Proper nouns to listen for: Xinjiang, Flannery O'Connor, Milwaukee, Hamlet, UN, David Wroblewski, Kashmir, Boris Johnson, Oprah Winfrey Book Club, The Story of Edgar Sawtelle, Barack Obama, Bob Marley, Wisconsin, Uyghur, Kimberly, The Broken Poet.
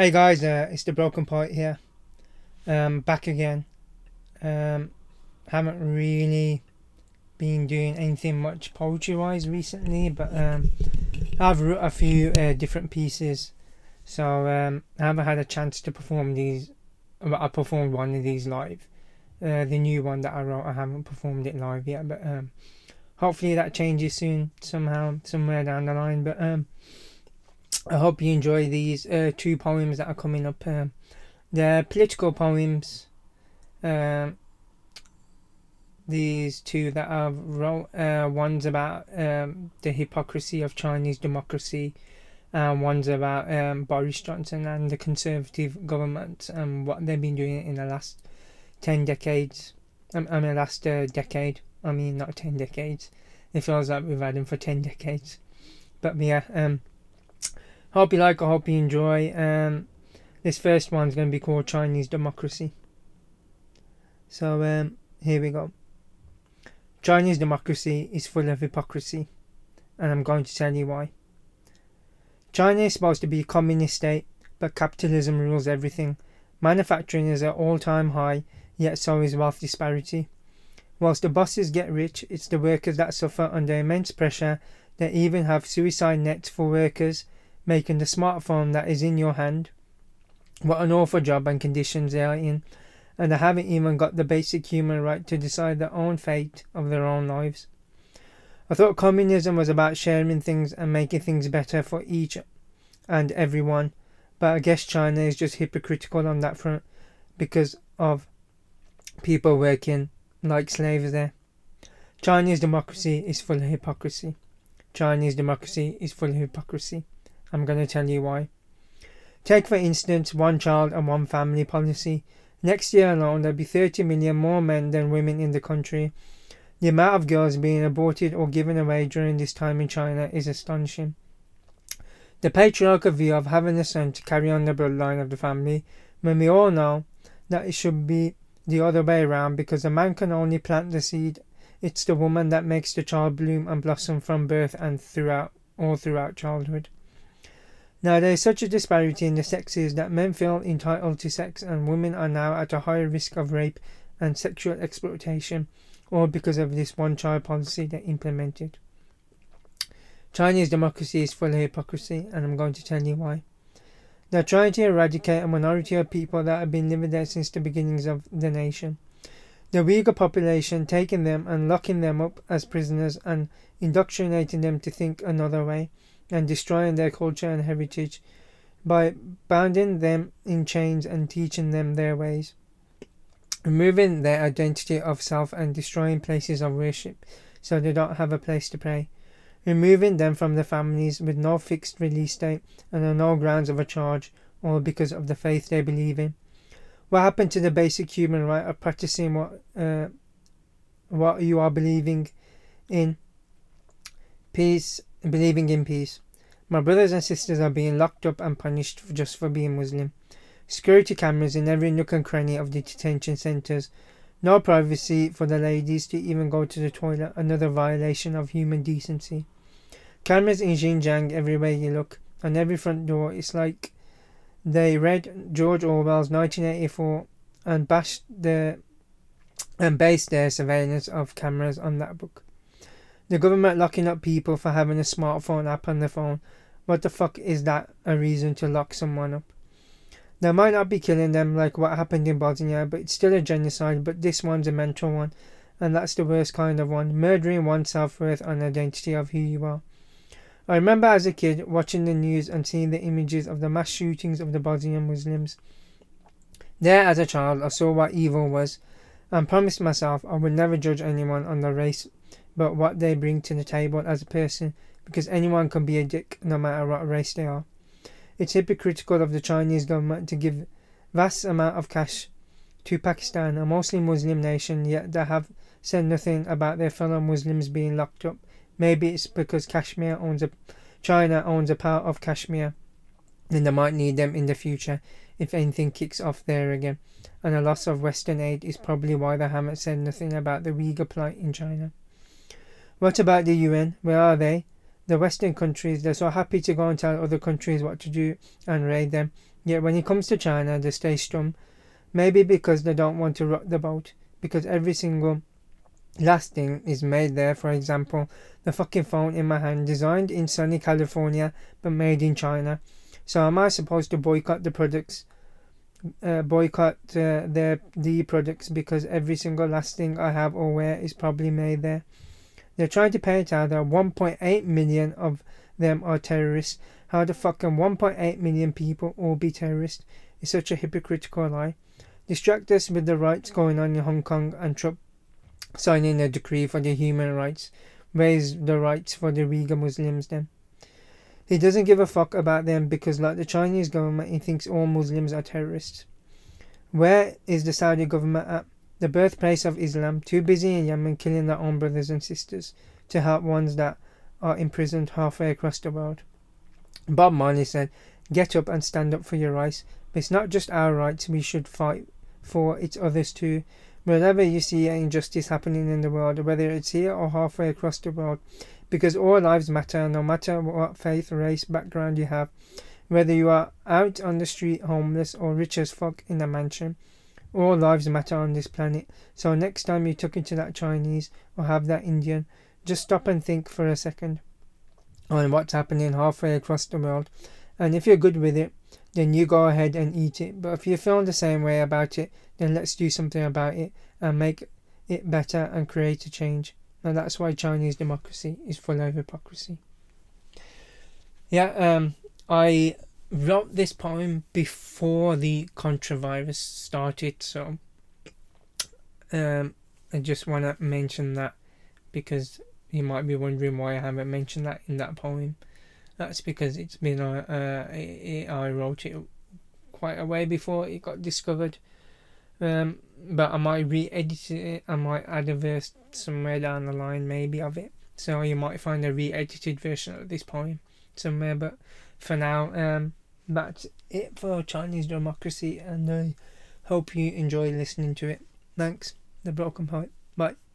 Hey guys, it's The Broken Poet here, back again. Haven't really been doing anything much poetry wise recently, but I've wrote a few different pieces, so I haven't had a chance to perform these. Well, I performed one of these live, the new one that I wrote. I haven't performed it live yet, but hopefully that changes soon, somehow, somewhere down the line. But I hope you enjoy these two poems that are coming up. They're political poems. These two that I've wrote, one's about the hypocrisy of Chinese democracy, and one's about Boris Johnson and the Conservative government and what they've been doing in the last 10 decades. Last decade. I mean, not 10 decades. It feels like we've had them for 10 decades. But yeah. Hope you like, I hope you enjoy. This first one's going to be called Chinese Democracy. So here we go. Chinese democracy is full of hypocrisy, and I'm going to tell you why. China is supposed to be a communist state, but capitalism rules everything. Manufacturing is at all-time high, yet so is wealth disparity. Whilst the bosses get rich, it's the workers that suffer under immense pressure. They even have suicide nets for workers, making the smartphone that is in your hand. What an awful job and conditions they are in, and they haven't even got the basic human right to decide their own fate of their own lives. I thought communism was about sharing things and making things better for each and everyone, but I guess China is just hypocritical on that front because of people working like slaves there. Chinese democracy is full of hypocrisy. Chinese democracy is full of hypocrisy. I'm going to tell you why. Take for instance one child and one family policy. Next year alone there'll be 30 million more men than women in the country. The amount of girls being aborted or given away during this time in China is astonishing. The patriarchal view of having a son to carry on the bloodline of the family, when we all know that it should be the other way around, because a man can only plant the seed. It's the woman that makes the child bloom and blossom from birth and throughout childhood. Now there is such a disparity in the sexes that men feel entitled to sex, and women are now at a higher risk of rape and sexual exploitation, all because of this one-child policy they implemented. Chinese democracy is full of hypocrisy, and I'm going to tell you why. They're trying to eradicate a minority of people that have been living there since the beginnings of the nation. The Uyghur population, taking them and locking them up as prisoners and indoctrinating them to think another way, and destroying their culture and heritage by bounding them in chains and teaching them their ways, removing their identity of self and destroying places of worship so they don't have a place to pray, removing them from their families with no fixed release date and on no grounds of a charge, all because of the faith they believe in. What happened to the basic human right of practicing what you are believing in? Peace. Believing in peace. My brothers and sisters are being locked up and punished just for being Muslim. Security cameras in every nook and cranny of the detention centres. No privacy for the ladies to even go to the toilet, another violation of human decency. Cameras in Xinjiang everywhere you look, on every front door. It's like they read George Orwell's 1984 and based their surveillance of cameras on that book. The government locking up people for having a smartphone app on their phone. What the fuck is that a reason to lock someone up? They might not be killing them like what happened in Bosnia, but it's still a genocide, but this one's a mental one, and that's the worst kind of one, murdering one's self-worth and identity of who you are. I remember as a kid watching the news and seeing the images of the mass shootings of the Bosnian Muslims. There as a child I saw what evil was, and promised myself I would never judge anyone on their race, but what they bring to the table as a person, because anyone can be a dick no matter what race they are. It's hypocritical of the Chinese government to give vast amount of cash to Pakistan, a mostly Muslim nation, yet they have said nothing about their fellow Muslims being locked up. Maybe it's because China owns a part of Kashmir, and they might need them in the future if anything kicks off there again, and a loss of Western aid is probably why they haven't said nothing about the Uyghur plight in China. What about the UN? Where are they? the Western countries, they're so happy to go and tell other countries what to do and raid them. Yet when it comes to China, they stay stum. Maybe because they don't want to rock the boat, because every single last thing is made there. For example, the fucking phone in my hand, designed in sunny California but made in China. So am I supposed to boycott the products? Boycott the products because every single last thing I have or wear is probably made there. They're trying to paint out that 1.8 million of them are terrorists. How the fuck can 1.8 million people all be terrorists? It's such a hypocritical lie. Distract us with the riots going on in Hong Kong and Trump signing a decree for the human rights. Raise the rights for the Uyghur Muslims then. He doesn't give a fuck about them because, like the Chinese government, he thinks all Muslims are terrorists. Where is the Saudi government at? The birthplace of Islam, too busy in Yemen killing their own brothers and sisters to help ones that are imprisoned halfway across the world. Bob Marley said, "Get up and stand up for your rights. But it's not just our rights we should fight for, it's others too. Whenever you see an injustice happening in the world, whether it's here or halfway across the world, because all lives matter, no matter what faith, race, background you have. Whether you are out on the street, homeless, or rich as fuck in a mansion, all lives matter on this planet. So next time you talk into that Chinese or have that Indian, just stop and think for a second on what's happening halfway across the world. And if you're good with it, then you go ahead and eat it. But if you feel the same way about it, then let's do something about it and make it better and create a change." And that's why Chinese democracy is full of hypocrisy. I wrote this poem before the controvirus started, so I just want to mention that, because you might be wondering why I haven't mentioned that in that poem. That's because it's been I wrote it quite a way before it got discovered. But I might re-edit it, I might add a verse somewhere down the line maybe of it, so you might find a re-edited version of this poem somewhere. But for now, that's it for Chinese democracy, and I hope you enjoy listening to it. Thanks. The Broken Poet. Bye.